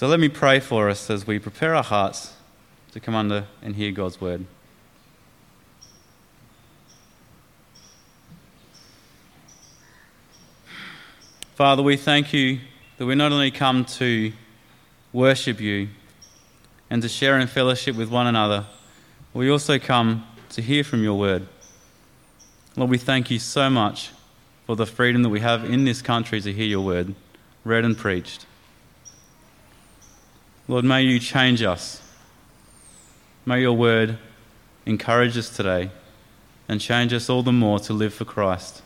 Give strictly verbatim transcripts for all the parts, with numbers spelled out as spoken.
So let me pray for us as we prepare our hearts to come under and hear God's word. Father, we thank you that we not only come to worship you and to share in fellowship with one another, we also come to hear from your word. Lord, we thank you so much for the freedom that we have in this country to hear your word, read and preached. Lord, may you change us. May your word encourage us today and change us all the more to live for Christ,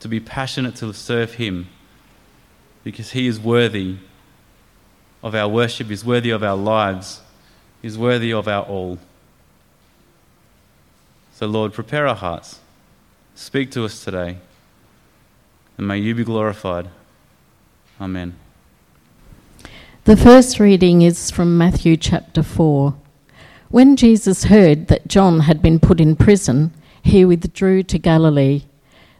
to be passionate to serve him, because he is worthy of our worship, is worthy of our lives, is worthy of our all. So Lord, prepare our hearts. Speak to us today, and may you be glorified. Amen. The first reading is from Matthew chapter four. When Jesus heard that John had been put in prison, he withdrew to Galilee.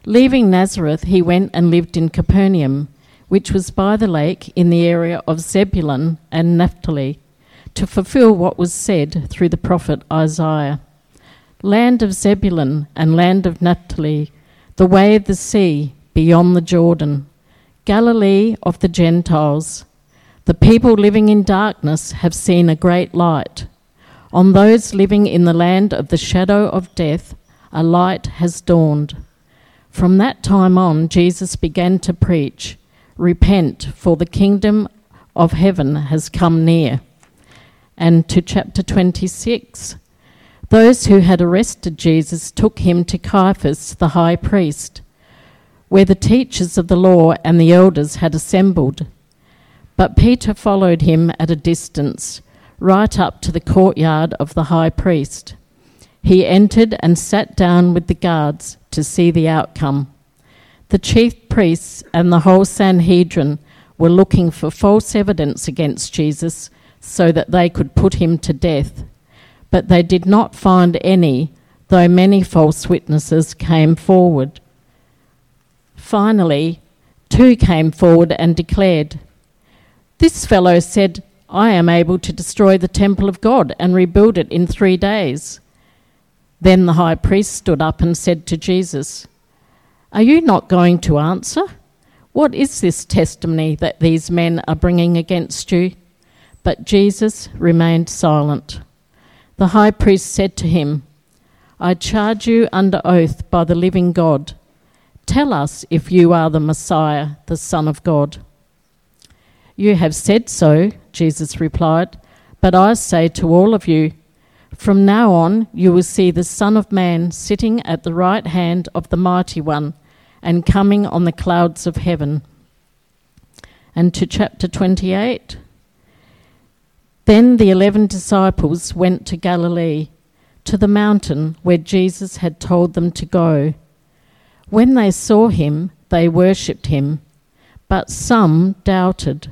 Leaving Nazareth, he went and lived in Capernaum, which was by the lake in the area of Zebulun and Naphtali, to fulfill what was said through the prophet Isaiah. Land of Zebulun and land of Naphtali, the way of the sea beyond the Jordan, Galilee of the Gentiles. The people living in darkness have seen a great light. On those living in the land of the shadow of death, a light has dawned. From that time on, Jesus began to preach, "Repent, for the kingdom of heaven has come near." And to chapter twenty-six, those who had arrested Jesus took him to Caiaphas, the high priest, where the teachers of the law and the elders had assembled. But Peter followed him at a distance, right up to the courtyard of the high priest. He entered and sat down with the guards to see the outcome. The chief priests and the whole Sanhedrin were looking for false evidence against Jesus so that they could put him to death. But they did not find any, though many false witnesses came forward. Finally, two came forward and declared, "This fellow said, 'I am able to destroy the temple of God and rebuild it in three days.'" Then the high priest stood up and said to Jesus, "Are you not going to answer? What is this testimony that these men are bringing against you?" But Jesus remained silent. The high priest said to him, "I charge you under oath by the living God. Tell us if you are the Messiah, the Son of God." "You have said so," Jesus replied, "but I say to all of you, from now on you will see the Son of Man sitting at the right hand of the Mighty One and coming on the clouds of heaven." And to chapter twenty-eight. Then the eleven disciples went to Galilee, to the mountain where Jesus had told them to go. When they saw him, they worshipped him, but some doubted.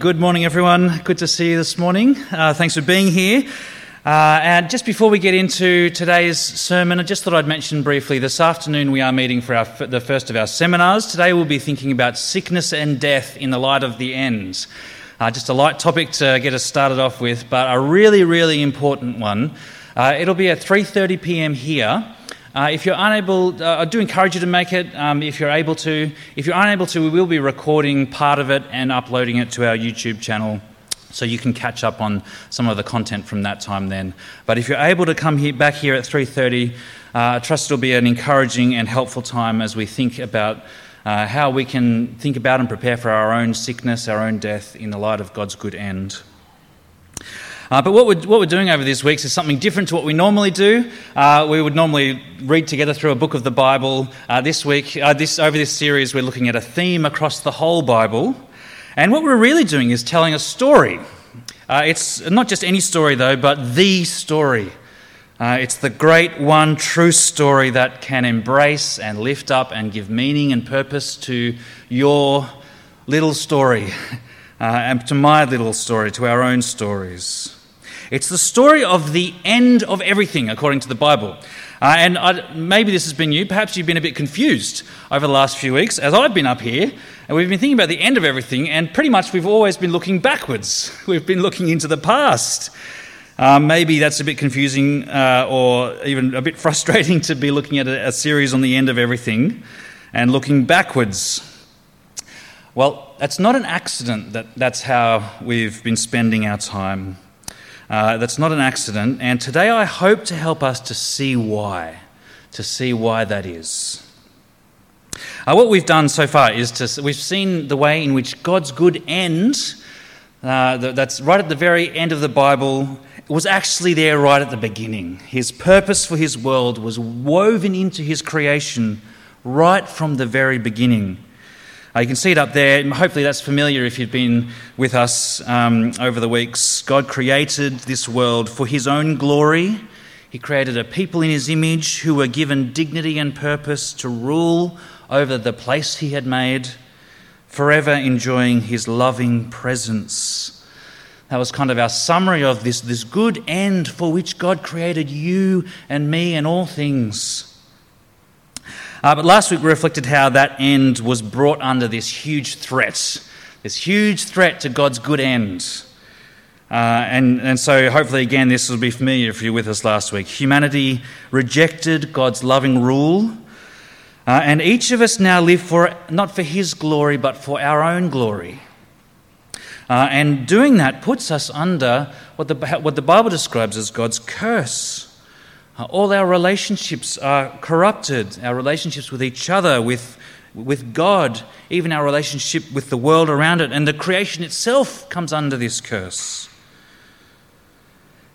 Good morning, everyone. Good to see you this morning. Uh, thanks for being here. Uh, and just before we get into today's sermon, I just thought I'd mention briefly, this afternoon we are meeting for our, the first of our seminars. Today we'll be thinking about sickness and death in the light of the end. Uh, just a light topic to get us started off with, but a really, really important one. Uh, it'll be at three thirty p.m. here. Uh, if you're unable, uh, I do encourage you to make it um, if you're able to. If you're unable to, we will be recording part of it and uploading it to our YouTube channel, so you can catch up on some of the content from that time then. But if you're able to come here, back here at three thirty, uh, I trust it'll be an encouraging and helpful time as we think about uh, how we can think about and prepare for our own sickness, our own death in the light of God's good end. Uh, but what we're, what we're doing over these weeks is something different to what we normally do. Uh, we would normally read together through a book of the Bible. Uh, this week, uh, this over this series, we're looking at a theme across the whole Bible. And what we're really doing is telling a story, Uh, it's not just any story, though, but the story. Uh, it's the great one true story that can embrace and lift up and give meaning and purpose to your little story, uh, and to my little story, to our own stories. It's the story of the end of everything, according to the Bible. Uh, and I, maybe this has been you. Perhaps you've been a bit confused over the last few weeks, as I've been up here, and we've been thinking about the end of everything, and pretty much we've always been looking backwards. We've been looking into the past. Uh, maybe that's a bit confusing uh, or even a bit frustrating to be looking at a, a series on the end of everything and looking backwards. Well, that's not an accident that that's how we've been spending our time. Uh, that's not an accident, and today I hope to help us to see why, to see why that is. Uh, what we've done so far is to, we've seen the way in which God's good end, uh, that's right at the very end of the Bible, was actually there right at the beginning. His purpose for his world was woven into his creation right from the very beginning. You can see it up there. Hopefully that's familiar if you've been with us um, over the weeks. God created this world for his own glory. He created a people in his image who were given dignity and purpose to rule over the place he had made, forever enjoying his loving presence. That was kind of our summary of this, this good end for which God created you and me and all things. Uh, but last week we reflected how that end was brought under this huge threat, this huge threat to God's good end. Uh, and, and so hopefully again this will be familiar if you were with us last week. Humanity rejected God's loving rule, uh, and each of us now live for not for his glory but for our own glory. Uh, and doing that puts us under what the, what the Bible describes as God's curse. All our relationships are corrupted, our relationships with each other, with, with God, even our relationship with the world around it, and the creation itself comes under this curse.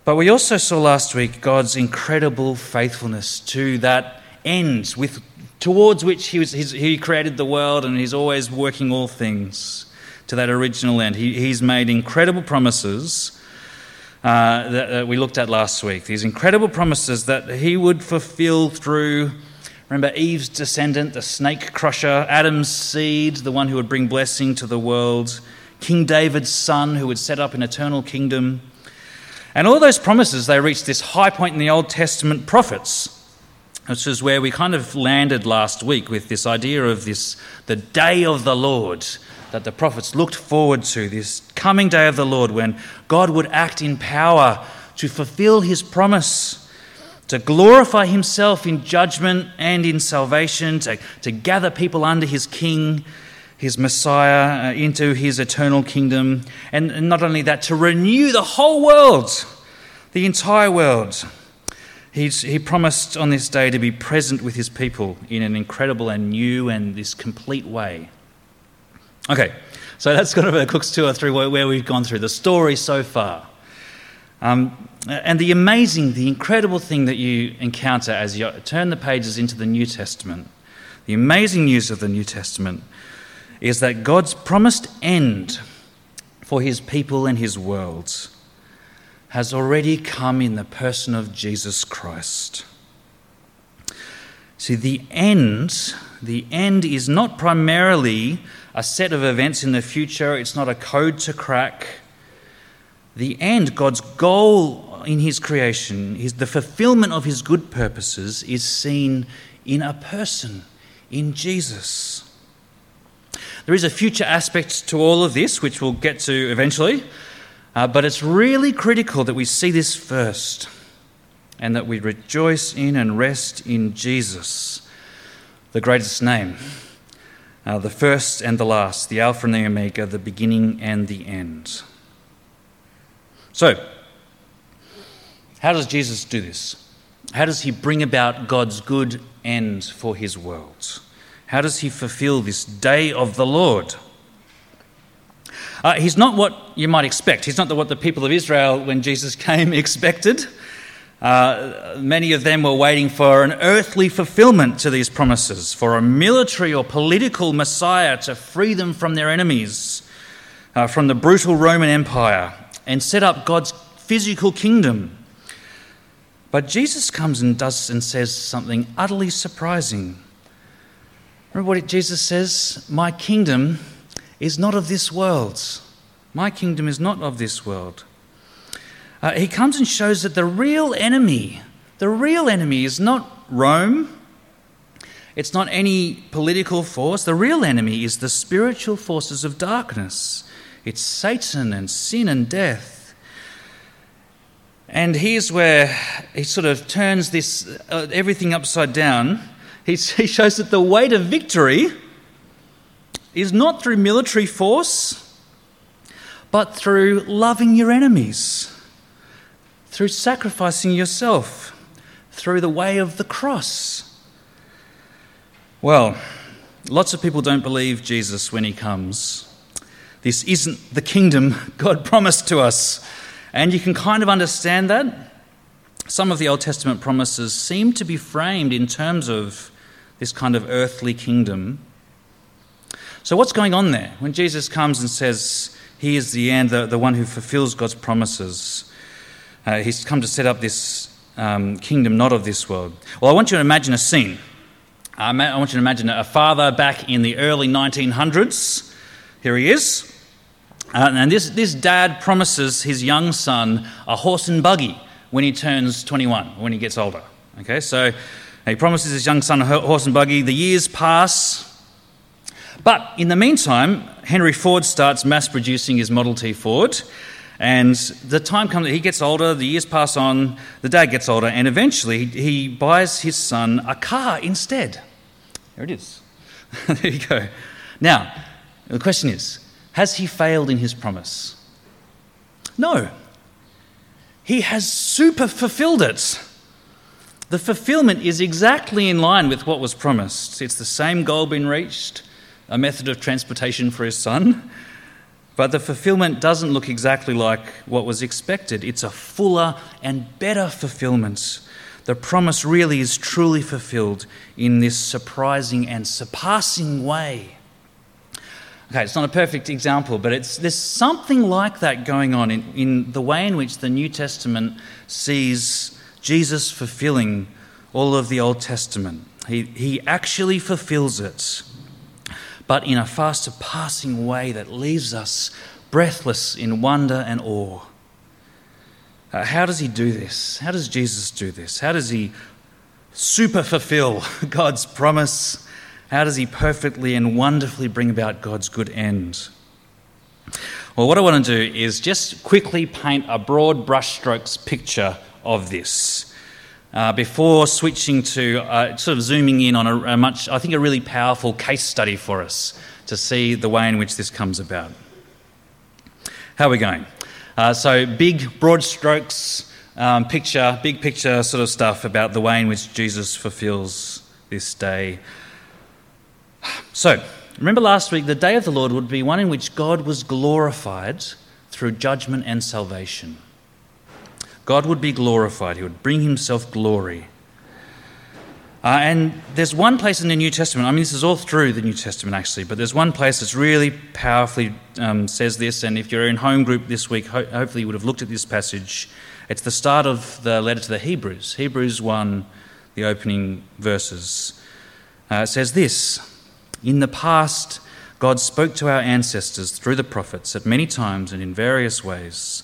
But we also saw last week God's incredible faithfulness to that end, with, towards which he, was, his, he created the world, and he's always working all things to that original end. He, he's made incredible promises Uh, that, that we looked at last week, these incredible promises that he would fulfill through, remember, Eve's descendant, the snake crusher, Adam's seed, the one who would bring blessing to the world, King David's son who would set up an eternal kingdom. And all those promises, they reached this high point in the Old Testament prophets, which is where we kind of landed last week with this idea of this, the day of the Lord, that the prophets looked forward to, this coming day of the Lord when God would act in power to fulfill his promise, to glorify himself in judgment and in salvation, to, to gather people under his king, his Messiah, uh, into his eternal kingdom. And, and not only that, to renew the whole world, the entire world. He's, he promised on this day to be present with his people in an incredible and new and this complete way. Okay, so that's kind of a quick tour through where we've gone through the story so far. Um, and the amazing, the incredible thing that you encounter as you turn the pages into the New Testament, the amazing news of the New Testament, is that God's promised end for his people and his world has already come in the person of Jesus Christ. See, the end, the end is not primarily a set of events in the future. It's not a code to crack. The end, God's goal in his creation, is the fulfillment of his good purposes, is seen in a person, in Jesus. There is a future aspect to all of this, which we'll get to eventually, uh, but it's really critical that we see this first, and that we rejoice in and rest in Jesus, the greatest name, uh, the first and the last, the Alpha and the Omega, the beginning and the end. So, how does Jesus do this? How does he bring about God's good end for his world? How does he fulfill this day of the Lord? Uh, he's not what you might expect. He's not the, what the people of Israel, when Jesus came, expected. Uh, many of them were waiting for an earthly fulfillment to these promises, for a military or political Messiah to free them from their enemies, uh, from the brutal Roman Empire, and set up God's physical kingdom. But Jesus comes and does and says something utterly surprising. Remember what Jesus says? My kingdom is not of this world. My kingdom is not of this world. Uh, he comes and shows that the real enemy, the real enemy is not Rome. It's not any political force. The real enemy is the spiritual forces of darkness. It's Satan and sin and death. And here's where he sort of turns this uh, everything upside down. He, he shows that the way to victory is not through military force, but through loving your enemies, through sacrificing yourself, through the way of the cross. Well, lots of people don't believe Jesus when he comes. This isn't the kingdom God promised to us. And you can kind of understand that. Some of the Old Testament promises seem to be framed in terms of this kind of earthly kingdom. So what's going on there? When Jesus comes and says, he is the end, the, the one who fulfills God's promises, Uh, he's come to set up this um, kingdom not of this world. Well, I want you to imagine a scene. I, ma- I want you to imagine a father back in the early nineteen hundreds. Here he is. Uh, and this, this dad promises his young son a horse and buggy when he turns twenty-one, when he gets older. Okay, so he promises his young son a horse and buggy. The years pass. But in the meantime, Henry Ford starts mass producing his Model T Ford. And the time comes, he gets older, the years pass on, the dad gets older, and eventually he buys his son a car instead. There it is. There you go. Now, the question is, has he failed in his promise? No. He has super fulfilled it. The fulfillment is exactly in line with what was promised. It's the same goal being reached, a method of transportation for his son. But the fulfillment doesn't look exactly like what was expected. It's a fuller and better fulfillment. The promise really is truly fulfilled in this surprising and surpassing way. Okay, it's not a perfect example, but it's there's something like that going on in, in the way in which the New Testament sees Jesus fulfilling all of the Old Testament. He, he actually fulfills it, but in a fast-surpassing way that leaves us breathless in wonder and awe. Uh, how does he do this? How does Jesus do this? How does he super-fulfill God's promise? How does he perfectly and wonderfully bring about God's good end? Well, what I want to do is just quickly paint a broad brushstrokes picture of this. Uh, before switching to uh, sort of zooming in on a, a much, I think, a really powerful case study for us to see the way in which this comes about. How are we going? Uh, so big, broad strokes, um, picture, big picture sort of stuff about the way in which Jesus fulfills this day. So remember last week, the day of the Lord would be one in which God was glorified through judgment and salvation. God would be glorified. He would bring himself glory. Uh, and there's one place in the New Testament, I mean, this is all through the New Testament actually, but there's one place that's really powerfully um, says this, and if you're in home group this week, ho- hopefully you would have looked at this passage. It's the start of the letter to the Hebrews. Hebrews one, the opening verses. Uh, it says this, "In the past, God spoke to our ancestors through the prophets at many times and in various ways.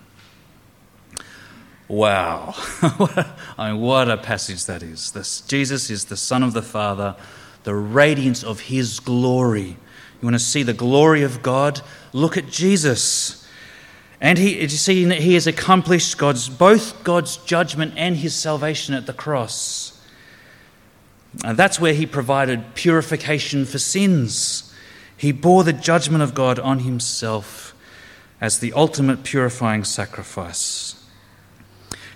Wow, I mean, what a passage that is. This, Jesus is the Son of the Father, the radiance of his glory. You want to see the glory of God? Look at Jesus. And he, you see that he has accomplished God's both God's judgment and his salvation at the cross. And that's where he provided purification for sins. He bore the judgment of God on himself. as the ultimate purifying sacrifice.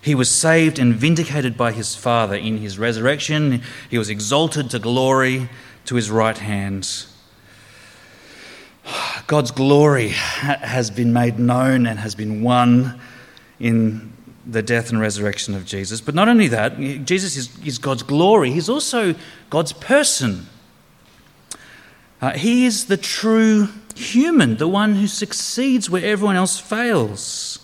He was saved and vindicated by his Father in his resurrection. He was exalted to glory to his right hand. God's glory has been made known and has been won in the death and resurrection of Jesus. But not only that, Jesus is, is God's glory. He's also God's person. Uh, he is the true human, the one who succeeds where everyone else fails.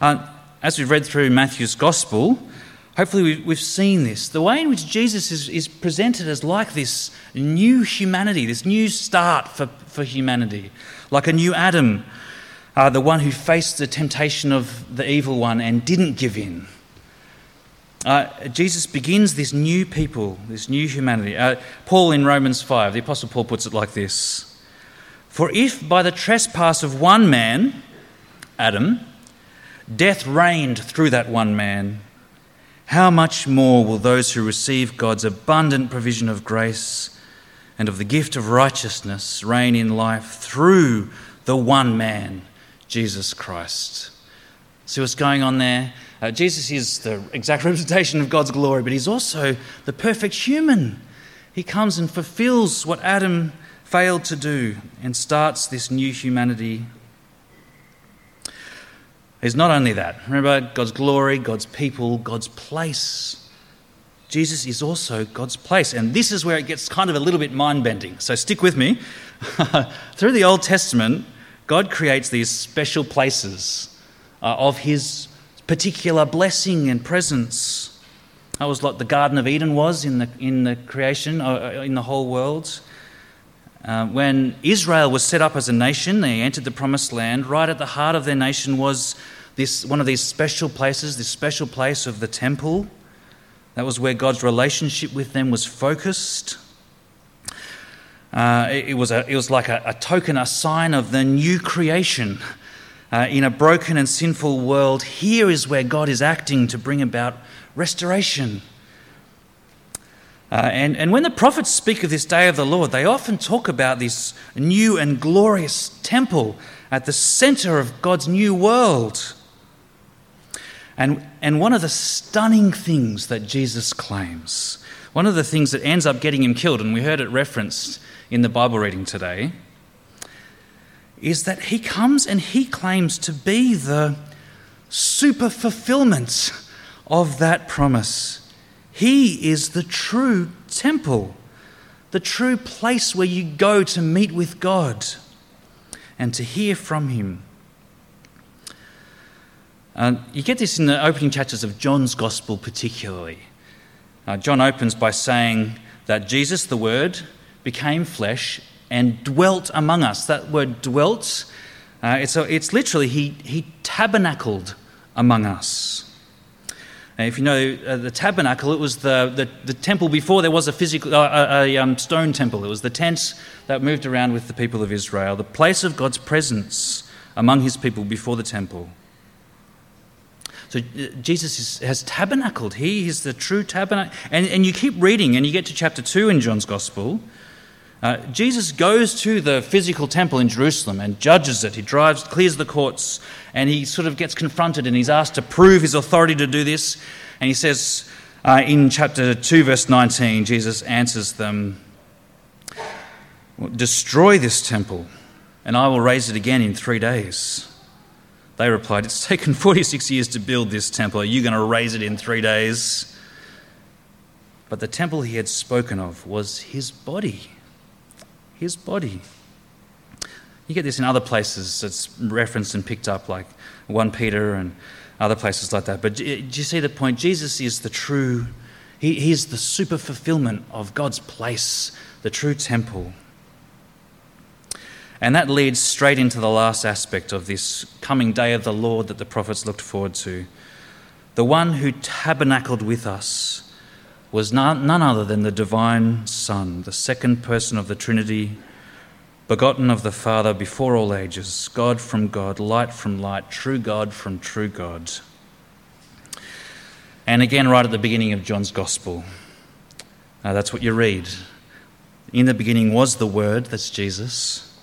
Uh, as we've read through Matthew's Gospel, hopefully we've, we've seen this. The way in which Jesus is, is presented as like this new humanity, this new start for, for humanity, like a new Adam, uh, the one who faced the temptation of the evil one and didn't give in. Uh, Jesus begins this new people, this new humanity. Uh, Paul in Romans five, the Apostle Paul puts it like this. For if by the trespass of one man, Adam, death reigned through that one man, how much more will those who receive God's abundant provision of grace and of the gift of righteousness reign in life through the one man, Jesus Christ? See what's going on there? Uh, Jesus is the exact representation of God's glory, but he's also the perfect human. He comes and fulfills what Adam failed to do and starts this new humanity. It's not only that. Remember, God's glory, God's people, God's place. Jesus is also God's place. And this is where it gets kind of a little bit mind-bending. So stick with me. Through the Old Testament, God creates these special places uh, of his particular blessing and presence. That was like the Garden of Eden was in the, in the creation, uh, in the whole world. Uh, when Israel was set up as a nation, they entered the Promised Land. Right at the heart of their nation was this one of these special places, this special place of the temple. That was where God's relationship with them was focused. Uh, it, it was a, it was like a, a token, a sign of the new creation. Uh, in a broken and sinful world, here is where God is acting to bring about restoration. Uh, and, and when the prophets speak of this day of the Lord, they often talk about this new and glorious temple at the centre of God's new world. And, and one of the stunning things that Jesus claims, one of the things that ends up getting him killed, and we heard it referenced in the Bible reading today, is that he comes and he claims to be the super fulfilment of that promise. He is the true temple, the true place where you go to meet with God and to hear from him. Uh, you get this in the opening chapters of John's Gospel particularly. Uh, John opens by saying that Jesus, the Word, became flesh and dwelt among us. That word dwelt, uh, it's, a, it's literally he, he tabernacled among us. And if you know uh, the tabernacle, it was the, the, the temple before there was a physical uh, a, a um, stone temple. It was the tent that moved around with the people of Israel, the place of God's presence among his people before the temple. So uh, Jesus is, has tabernacled. He is the true tabernacle. And, and you keep reading and you get to chapter two in John's Gospel. Uh, Jesus goes to the physical temple in Jerusalem and judges it. He drives, clears the courts, and he sort of gets confronted and he's asked to prove his authority to do this. And he says uh, in chapter two, verse nineteen, Jesus answers them, "Destroy this temple, and I will raise it again in three days." They replied, "It's taken forty-six years to build this temple. Are you going to raise it in three days?" But the temple he had spoken of was his body. His body. You get this in other places. It's referenced and picked up, like First Peter and other places like that. But do you see the point? Jesus is the true, he, he is the super fulfillment of God's place, the true temple. And that leads straight into the last aspect of this coming day of the Lord that the prophets looked forward to. The one who tabernacled with us was none other than the divine Son, the second person of the Trinity, begotten of the Father before all ages, God from God, light from light, true God from true God. And again, right at the beginning of John's Gospel, uh, that's what you read. In the beginning was the Word, that's Jesus.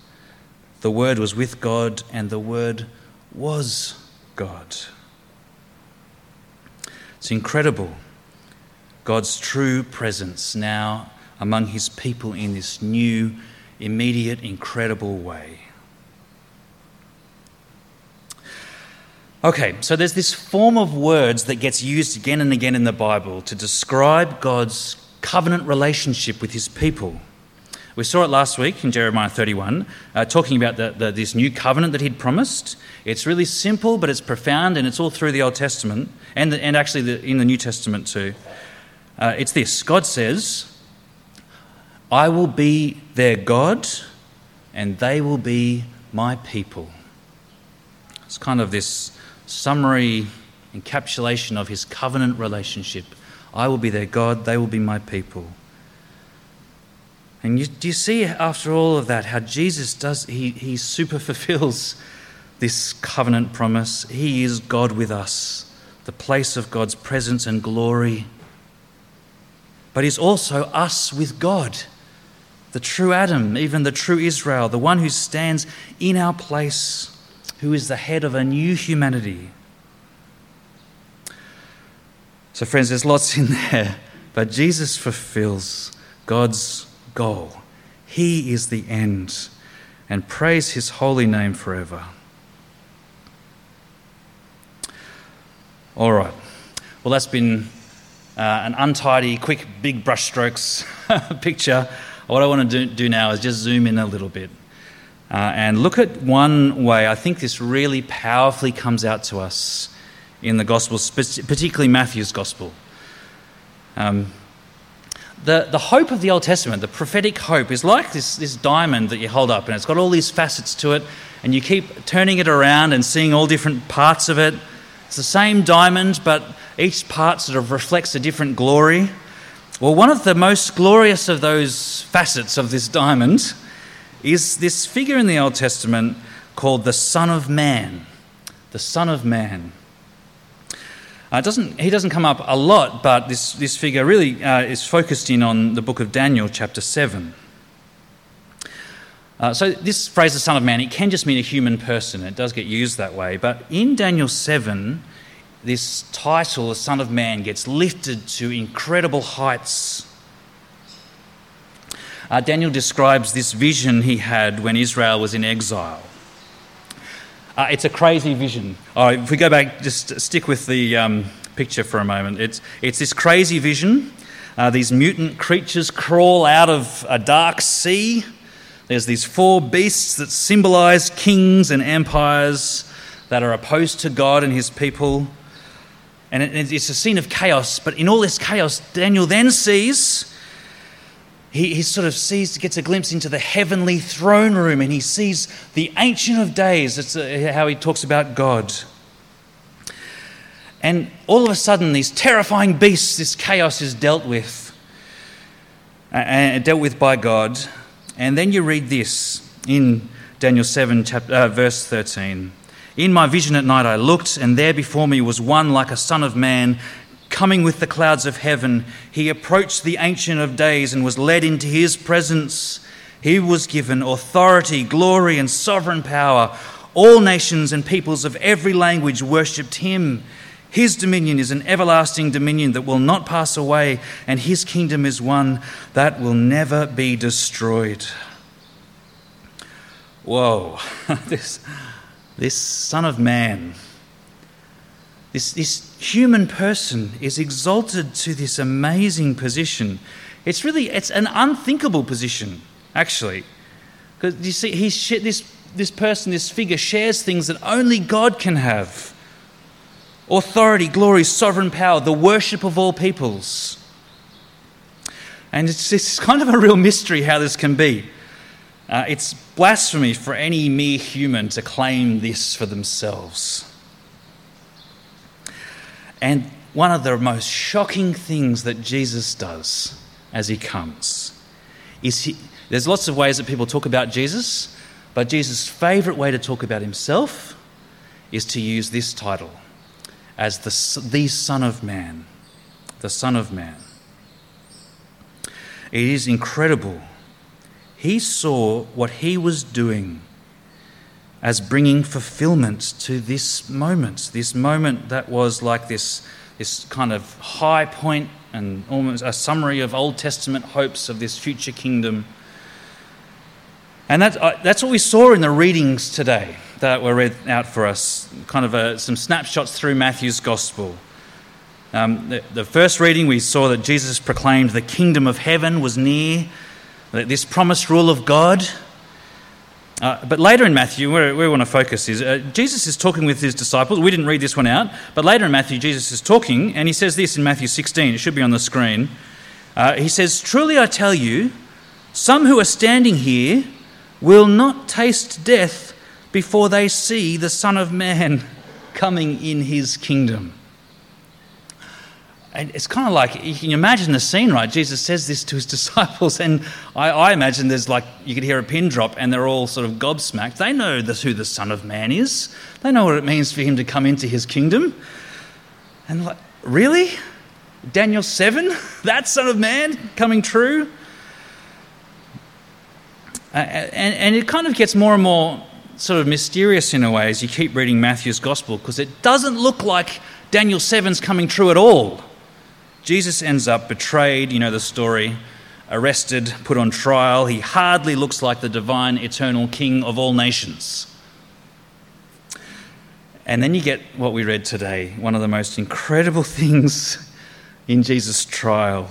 The Word was with God, and the Word was God. It's incredible. God's true presence now among his people in this new, immediate, incredible way. Okay, so there's this form of words that gets used again and again in the Bible to describe God's covenant relationship with his people. We saw it last week in Jeremiah thirty-one, uh, talking about the, the, this new covenant that he'd promised. It's really simple, but it's profound, and it's all through the Old Testament, and, the, and actually the, in the New Testament too. Uh, it's this. God says, I will be their God, and they will be my people. It's kind of this summary encapsulation of his covenant relationship. I will be their God, they will be my people. And you, do you see, after all of that, how Jesus does, he, he super fulfills this covenant promise. He is God with us, the place of God's presence and glory. But he's also us with God, the true Adam, even the true Israel, the one who stands in our place, who is the head of a new humanity. So, friends, there's lots in there, but Jesus fulfills God's goal. He is the end, and praise his holy name forever. All right. Well, that's been uh, an untidy, quick, big brushstrokes picture. What I want to do, do now is just zoom in a little bit uh, and look at one way I think this really powerfully comes out to us in the Gospels, particularly Matthew's Gospel. Um The the hope of the Old Testament, the prophetic hope, is like this, this diamond that you hold up, and it's got all these facets to it, and you keep turning it around and seeing all different parts of it. It's the same diamond, but each part sort of reflects a different glory. Well, one of the most glorious of those facets of this diamond is this figure in the Old Testament called the Son of Man. The Son of Man. Uh, it doesn't, he doesn't come up a lot, but this, this figure really uh, is focused in on the book of Daniel, chapter seven. Uh, so this phrase, the Son of Man, it can just mean a human person. It does get used that way. But in Daniel seven, this title, the Son of Man, gets lifted to incredible heights. Uh, Daniel describes this vision he had when Israel was in exile. Uh, it's a crazy vision. Oh, if we go back, just stick with the um, picture for a moment. It's it's this crazy vision. Uh, these mutant creatures crawl out of a dark sea. There's these four beasts that symbolise kings and empires that are opposed to God and his people. And it, it's a scene of chaos. But in all this chaos, Daniel then sees... He, he sort of sees, gets a glimpse into the heavenly throne room, and he sees the Ancient of Days. That's how he talks about God. And all of a sudden, these terrifying beasts, this chaos is dealt with, uh, dealt with by God. And then you read this in Daniel seven, chapter, uh, verse thirteen. In my vision at night I looked, and there before me was one like a son of man, coming with the clouds of heaven. He approached the Ancient of Days and was led into his presence. He was given authority, glory, and sovereign power. All nations and peoples of every language worshipped him. His dominion is an everlasting dominion that will not pass away, and his kingdom is one that will never be destroyed. Whoa, this, this Son of Man... This, this human person is exalted to this amazing position. It's really, it's an unthinkable position, actually. Because you see, he's, this, this person, this figure, shares things that only God can have. Authority, glory, sovereign power, the worship of all peoples. And it's, it's kind of a real mystery how this can be. Uh, it's blasphemy for any mere human to claim this for themselves. And one of the most shocking things that Jesus does as he comes is he, there's lots of ways that people talk about Jesus, but Jesus' favourite way to talk about himself is to use this title as the, the Son of Man, the Son of Man. It is incredible. He saw what he was doing as bringing fulfillment to this moment, this moment that was like this, this kind of high point and almost a summary of Old Testament hopes of this future kingdom. And that, uh, that's what we saw in the readings today that were read out for us, kind of a, some snapshots through Matthew's Gospel. Um, the, the first reading, we saw that Jesus proclaimed the kingdom of heaven was near, that this promised rule of God. Uh, but later in Matthew, where we want to focus is, uh, Jesus is talking with his disciples. We didn't read this one out, but later in Matthew, Jesus is talking, and he says this in Matthew sixteen. It should be on the screen. Uh, he says, "Truly I tell you, some who are standing here will not taste death before they see the Son of Man coming in his kingdom." And it's kind of like, you can imagine the scene, right? Jesus says this to his disciples, and I, I imagine there's like, you could hear a pin drop and they're all sort of gobsmacked. They know this, who the Son of Man is. They know what it means for him to come into his kingdom. And like, really? Daniel seven? That Son of Man coming true? Uh, and, and it kind of gets more and more sort of mysterious in a way as you keep reading Matthew's Gospel, because it doesn't look like Daniel seven's coming true at all. Jesus ends up betrayed, you know the story, arrested, put on trial. He hardly looks like the divine, eternal King of all nations. And then you get what we read today, one of the most incredible things in Jesus' trial.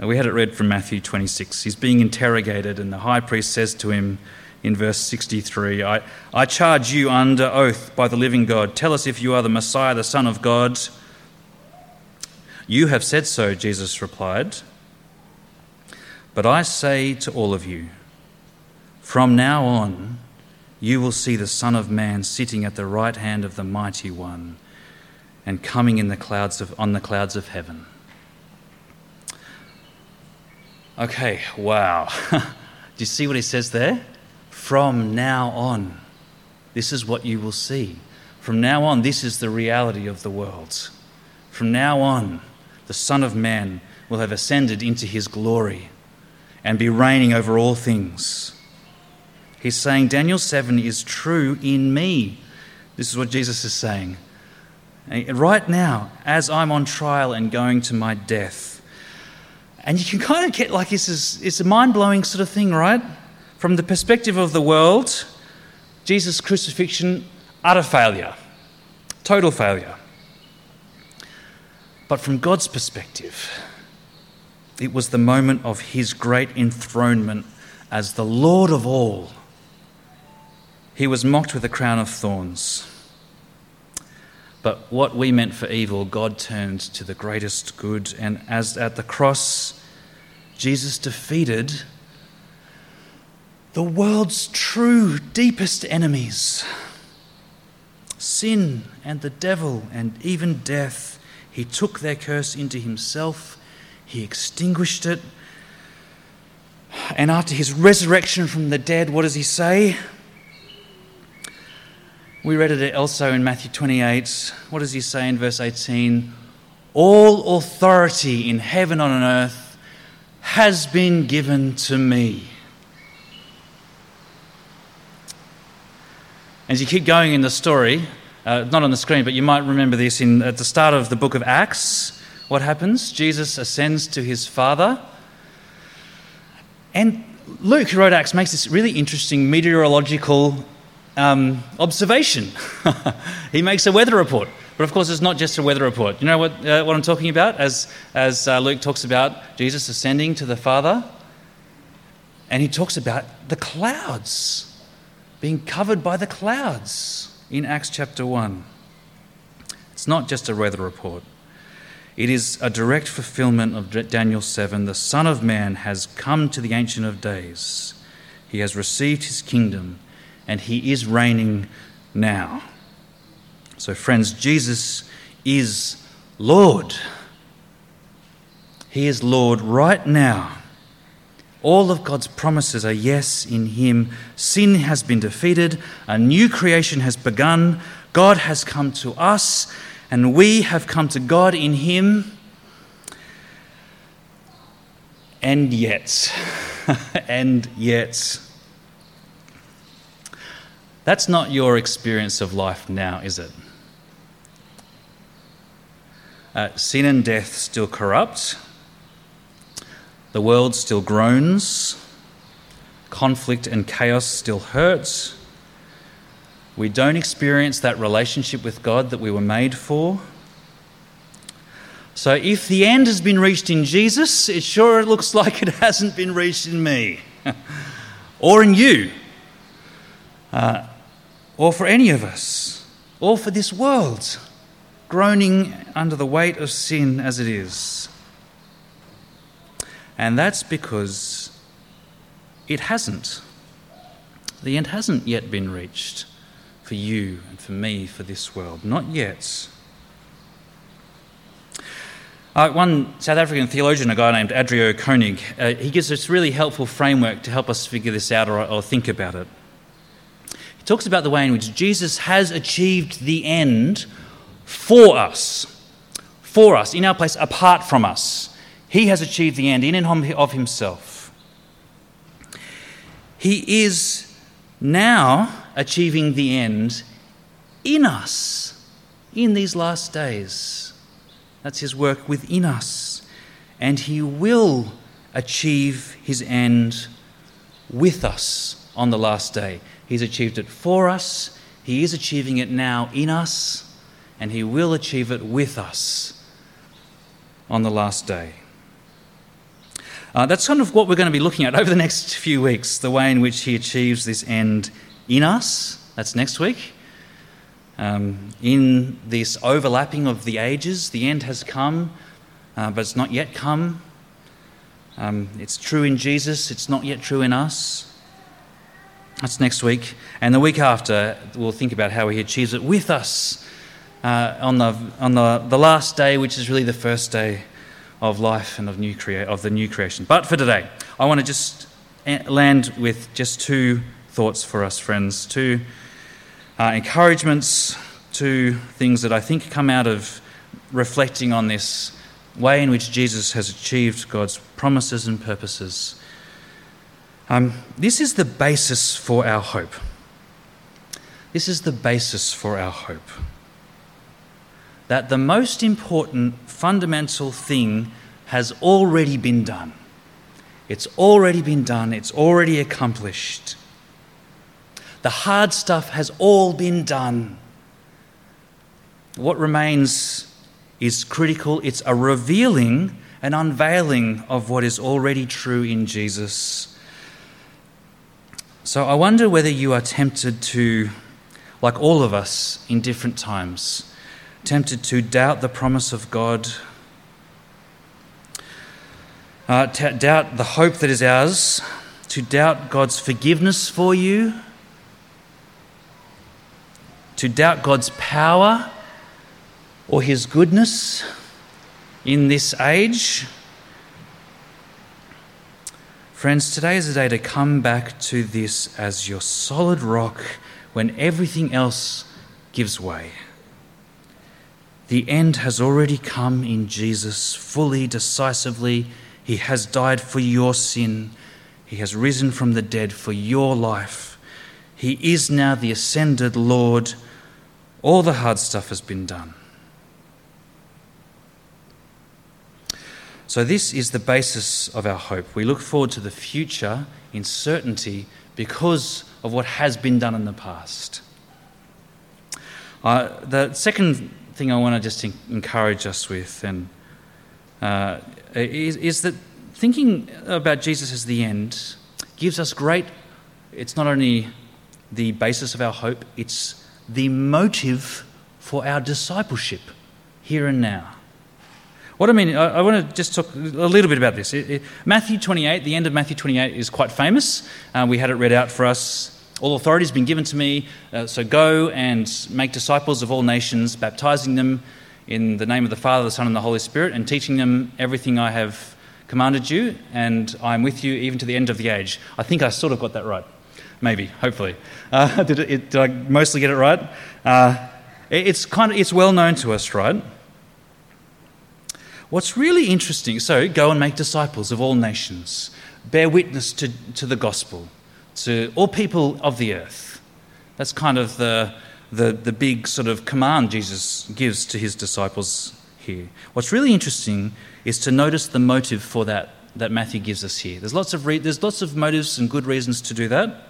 We had it read from Matthew twenty-six. He's being interrogated, and the high priest says to him in verse sixty-three, I, I charge you under oath by the living God, tell us if you are the Messiah, the Son of God." "You have said so," Jesus replied. "But I say to all of you, from now on you will see the Son of Man sitting at the right hand of the Mighty One and coming in the clouds of, on the clouds of heaven." Okay, wow. Do you see what he says there? From now on, this is what you will see. From now on, this is the reality of the world. From now on, the Son of Man will have ascended into his glory and be reigning over all things. He's saying Daniel seven is true in me. This is what Jesus is saying. Right now, as I'm on trial and going to my death. And you can kind of get like this is it's a mind-blowing sort of thing, right? From the perspective of the world, Jesus' crucifixion, utter failure, total failure. But from God's perspective, it was the moment of his great enthronement as the Lord of all. He was mocked with a crown of thorns. But what we meant for evil, God turned to the greatest good. And as at the cross, Jesus defeated the world's true, deepest enemies. Sin and the devil and even death. He took their curse into himself. He extinguished it. And after his resurrection from the dead, what does he say? We read it also in Matthew twenty-eight. What does he say in verse eighteen? "All authority in heaven and on earth has been given to me." As you keep going in the story, uh, not on the screen, but you might remember this in at the start of the book of Acts. What happens? Jesus ascends to his Father. And Luke, who wrote Acts, makes this really interesting meteorological Um, observation. He makes a weather report, but of course it's not just a weather report. You know what uh, what I'm talking about? As as uh, Luke talks about Jesus ascending to the Father, and he talks about the clouds being covered by the clouds in Acts chapter one. It's not just a weather report. It is a direct fulfillment of Daniel seven. The Son of Man has come to the Ancient of Days. He has received his kingdom. And he is reigning now. So friends, Jesus is Lord. He is Lord right now. All of God's promises are yes in him. Sin has been defeated. A new creation has begun. God has come to us, and we have come to God in him. And yet, and yet... That's not your experience of life now, is it? Uh, sin and death still corrupt. The world still groans. Conflict and chaos still hurts. We don't experience that relationship with God that we were made for. So if the end has been reached in Jesus, it sure looks like it hasn't been reached in me or in you uh, or for any of us or for this world, groaning under the weight of sin as it is. And that's because it hasn't. The end hasn't yet been reached for you and for me, for this world. Not yet. Uh, one South African theologian, a guy named Adrio Koenig, uh, he gives us really helpful framework to help us figure this out or, or think about it. He talks about the way in which Jesus has achieved the end for us, for us, in our place, apart from us. He has achieved the end in and of himself. He is now achieving the end in us, in these last days. That's his work within us. And he will achieve his end with us on the last day. He's achieved it for us. He is achieving it now in us. And he will achieve it with us on the last day. Uh, that's kind of what we're going to be looking at over the next few weeks, the way in which he achieves this end in us. That's next week. Um, in this overlapping of the ages, the end has come, uh, but it's not yet come. Um, it's true in Jesus, it's not yet true in us. That's next week. And the week after, we'll think about how he achieves it with us uh, on the on the, the last day, which is really the first day of life and of new crea- of the new creation. But for today, I want to just land with just two thoughts for us, friends, two Uh, encouragements to things that I think come out of reflecting on this way in which Jesus has achieved God's promises and purposes. Um, this is the basis for our hope. This is the basis for our hope. That the most important fundamental thing has already been done. It's already been done. It's already accomplished. The hard stuff has all been done. What remains is critical. It's a revealing, an unveiling of what is already true in Jesus. So I wonder whether you are tempted to, like all of us in different times, tempted to doubt the promise of God, uh, to doubt the hope that is ours, to doubt God's forgiveness for you, to doubt God's power or his goodness in this age. Friends, today is a day to come back to this as your solid rock when everything else gives way. The end has already come in Jesus fully, decisively. He has died for your sin. He has risen from the dead for your life. He is now the ascended Lord. All the hard stuff has been done. So this is the basis of our hope. We look forward to the future in certainty because of what has been done in the past. Uh, the second thing I want to just encourage us with and uh, is, is that thinking about Jesus as the end gives us great, it's not only the basis of our hope, it's the motive for our discipleship here and now. What I mean, I, I want to just talk a little bit about this. It, it, Matthew twenty-eight, the end of Matthew twenty-eight is quite famous. Uh, we had it read out for us. All authority has been given to me, uh, so go and make disciples of all nations, baptizing them in the name of the Father, the Son, and the Holy Spirit, and teaching them everything I have commanded you, and I am with you even to the end of the age. I think I sort of got that right. Maybe, hopefully. Uh, did, it, it, did I mostly get it right? Uh, it, it's kind of it's well known to us, right? What's really interesting, so go and make disciples of all nations. Bear witness to, to the gospel, to all people of the earth. That's kind of the, the, the big sort of command Jesus gives to his disciples here. What's really interesting is to notice the motive for that that Matthew gives us here. There's lots of re- there's lots of motives and good reasons to do that.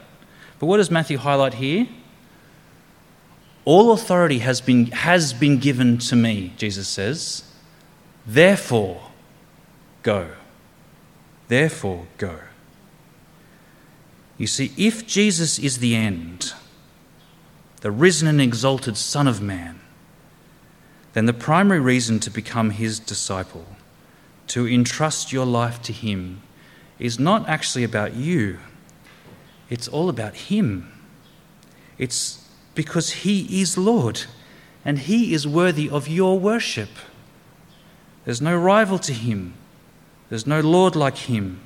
But what does Matthew highlight here? All authority has been has been given to me, Jesus says. Therefore, go. Therefore, go. You see, if Jesus is the end, the risen and exalted Son of Man, then the primary reason to become his disciple, to entrust your life to him, is not actually about you. It's all about him. It's because he is Lord and he is worthy of your worship. There's no rival to him. There's no Lord like him,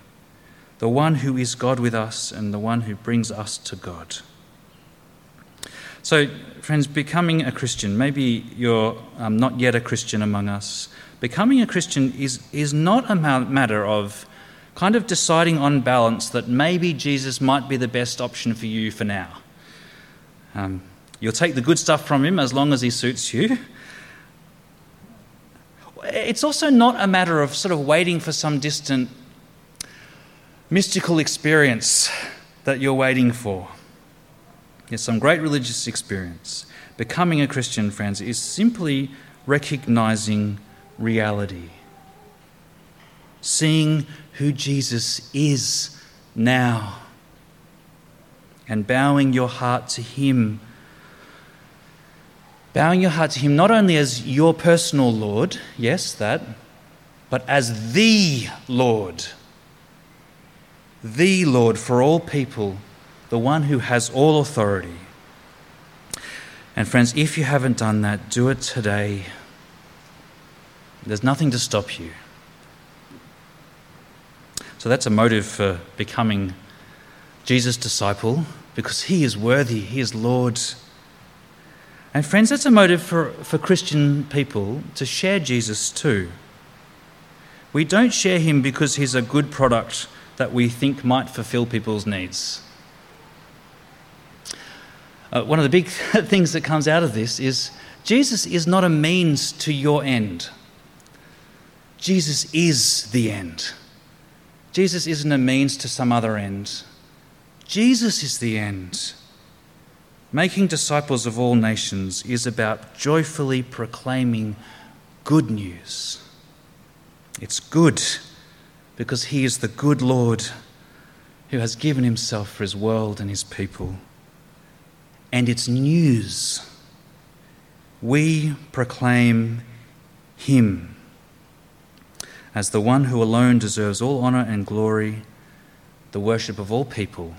the one who is God with us and the one who brings us to God. So, friends, becoming a Christian, maybe you're um, not yet a Christian among us, becoming a Christian is, is not a matter of kind of deciding on balance that maybe Jesus might be the best option for you for now. Um, you'll take the good stuff from him as long as he suits you. It's also not a matter of sort of waiting for some distant mystical experience that you're waiting for. It's some great religious experience. Becoming a Christian, friends, is simply recognizing reality. Seeing who Jesus is now and bowing your heart to him. Bowing your heart to him not only as your personal Lord, yes, that, but as the Lord. The Lord for all people, the one who has all authority. And friends, if you haven't done that, do it today. There's nothing to stop you. So that's a motive for becoming Jesus' disciple, because he is worthy, he is Lord. And friends, that's a motive for, for Christian people to share Jesus too. We don't share him because he's a good product that we think might fulfill people's needs. Uh, one of the big things that comes out of this is Jesus is not a means to your end. Jesus is the end. Jesus isn't a means to some other end. Jesus is the end. Making disciples of all nations is about joyfully proclaiming good news. It's good because he is the good Lord who has given himself for his world and his people. And it's news. We proclaim him as the one who alone deserves all honour and glory, the worship of all people,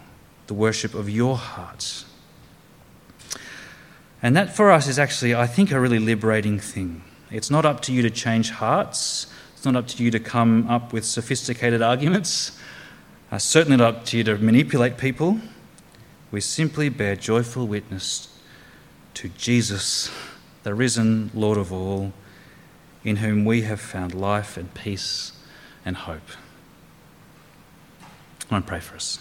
the worship of your heart. And that for us is actually, I think, a really liberating thing. It's not up to you to change hearts. It's not up to you to come up with sophisticated arguments. It's certainly not up to you to manipulate people. We simply bear joyful witness to Jesus, the risen Lord of all, in whom we have found life and peace and hope. I want to pray for us.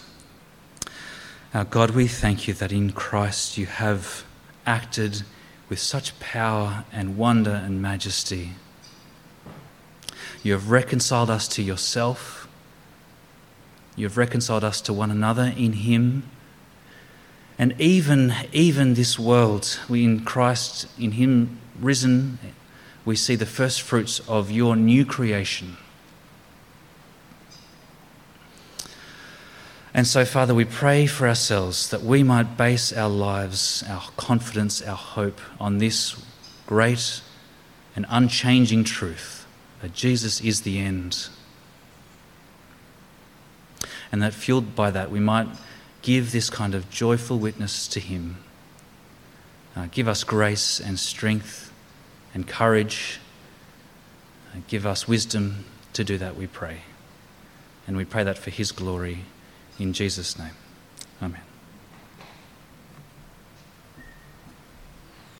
Our God, we thank you that in Christ you have acted with such power and wonder and majesty. You have reconciled us to yourself. You have reconciled us to one another in him. And even, even this world, we in Christ, in him risen, we see the first fruits of your new creation. And so, Father, we pray for ourselves that we might base our lives, our confidence, our hope on this great and unchanging truth that Jesus is the end. And that fueled by that, we might give this kind of joyful witness to him. Uh, give us grace and strength and courage. Uh, give us wisdom to do that, we pray. And we pray that for his glory. In Jesus' name, amen.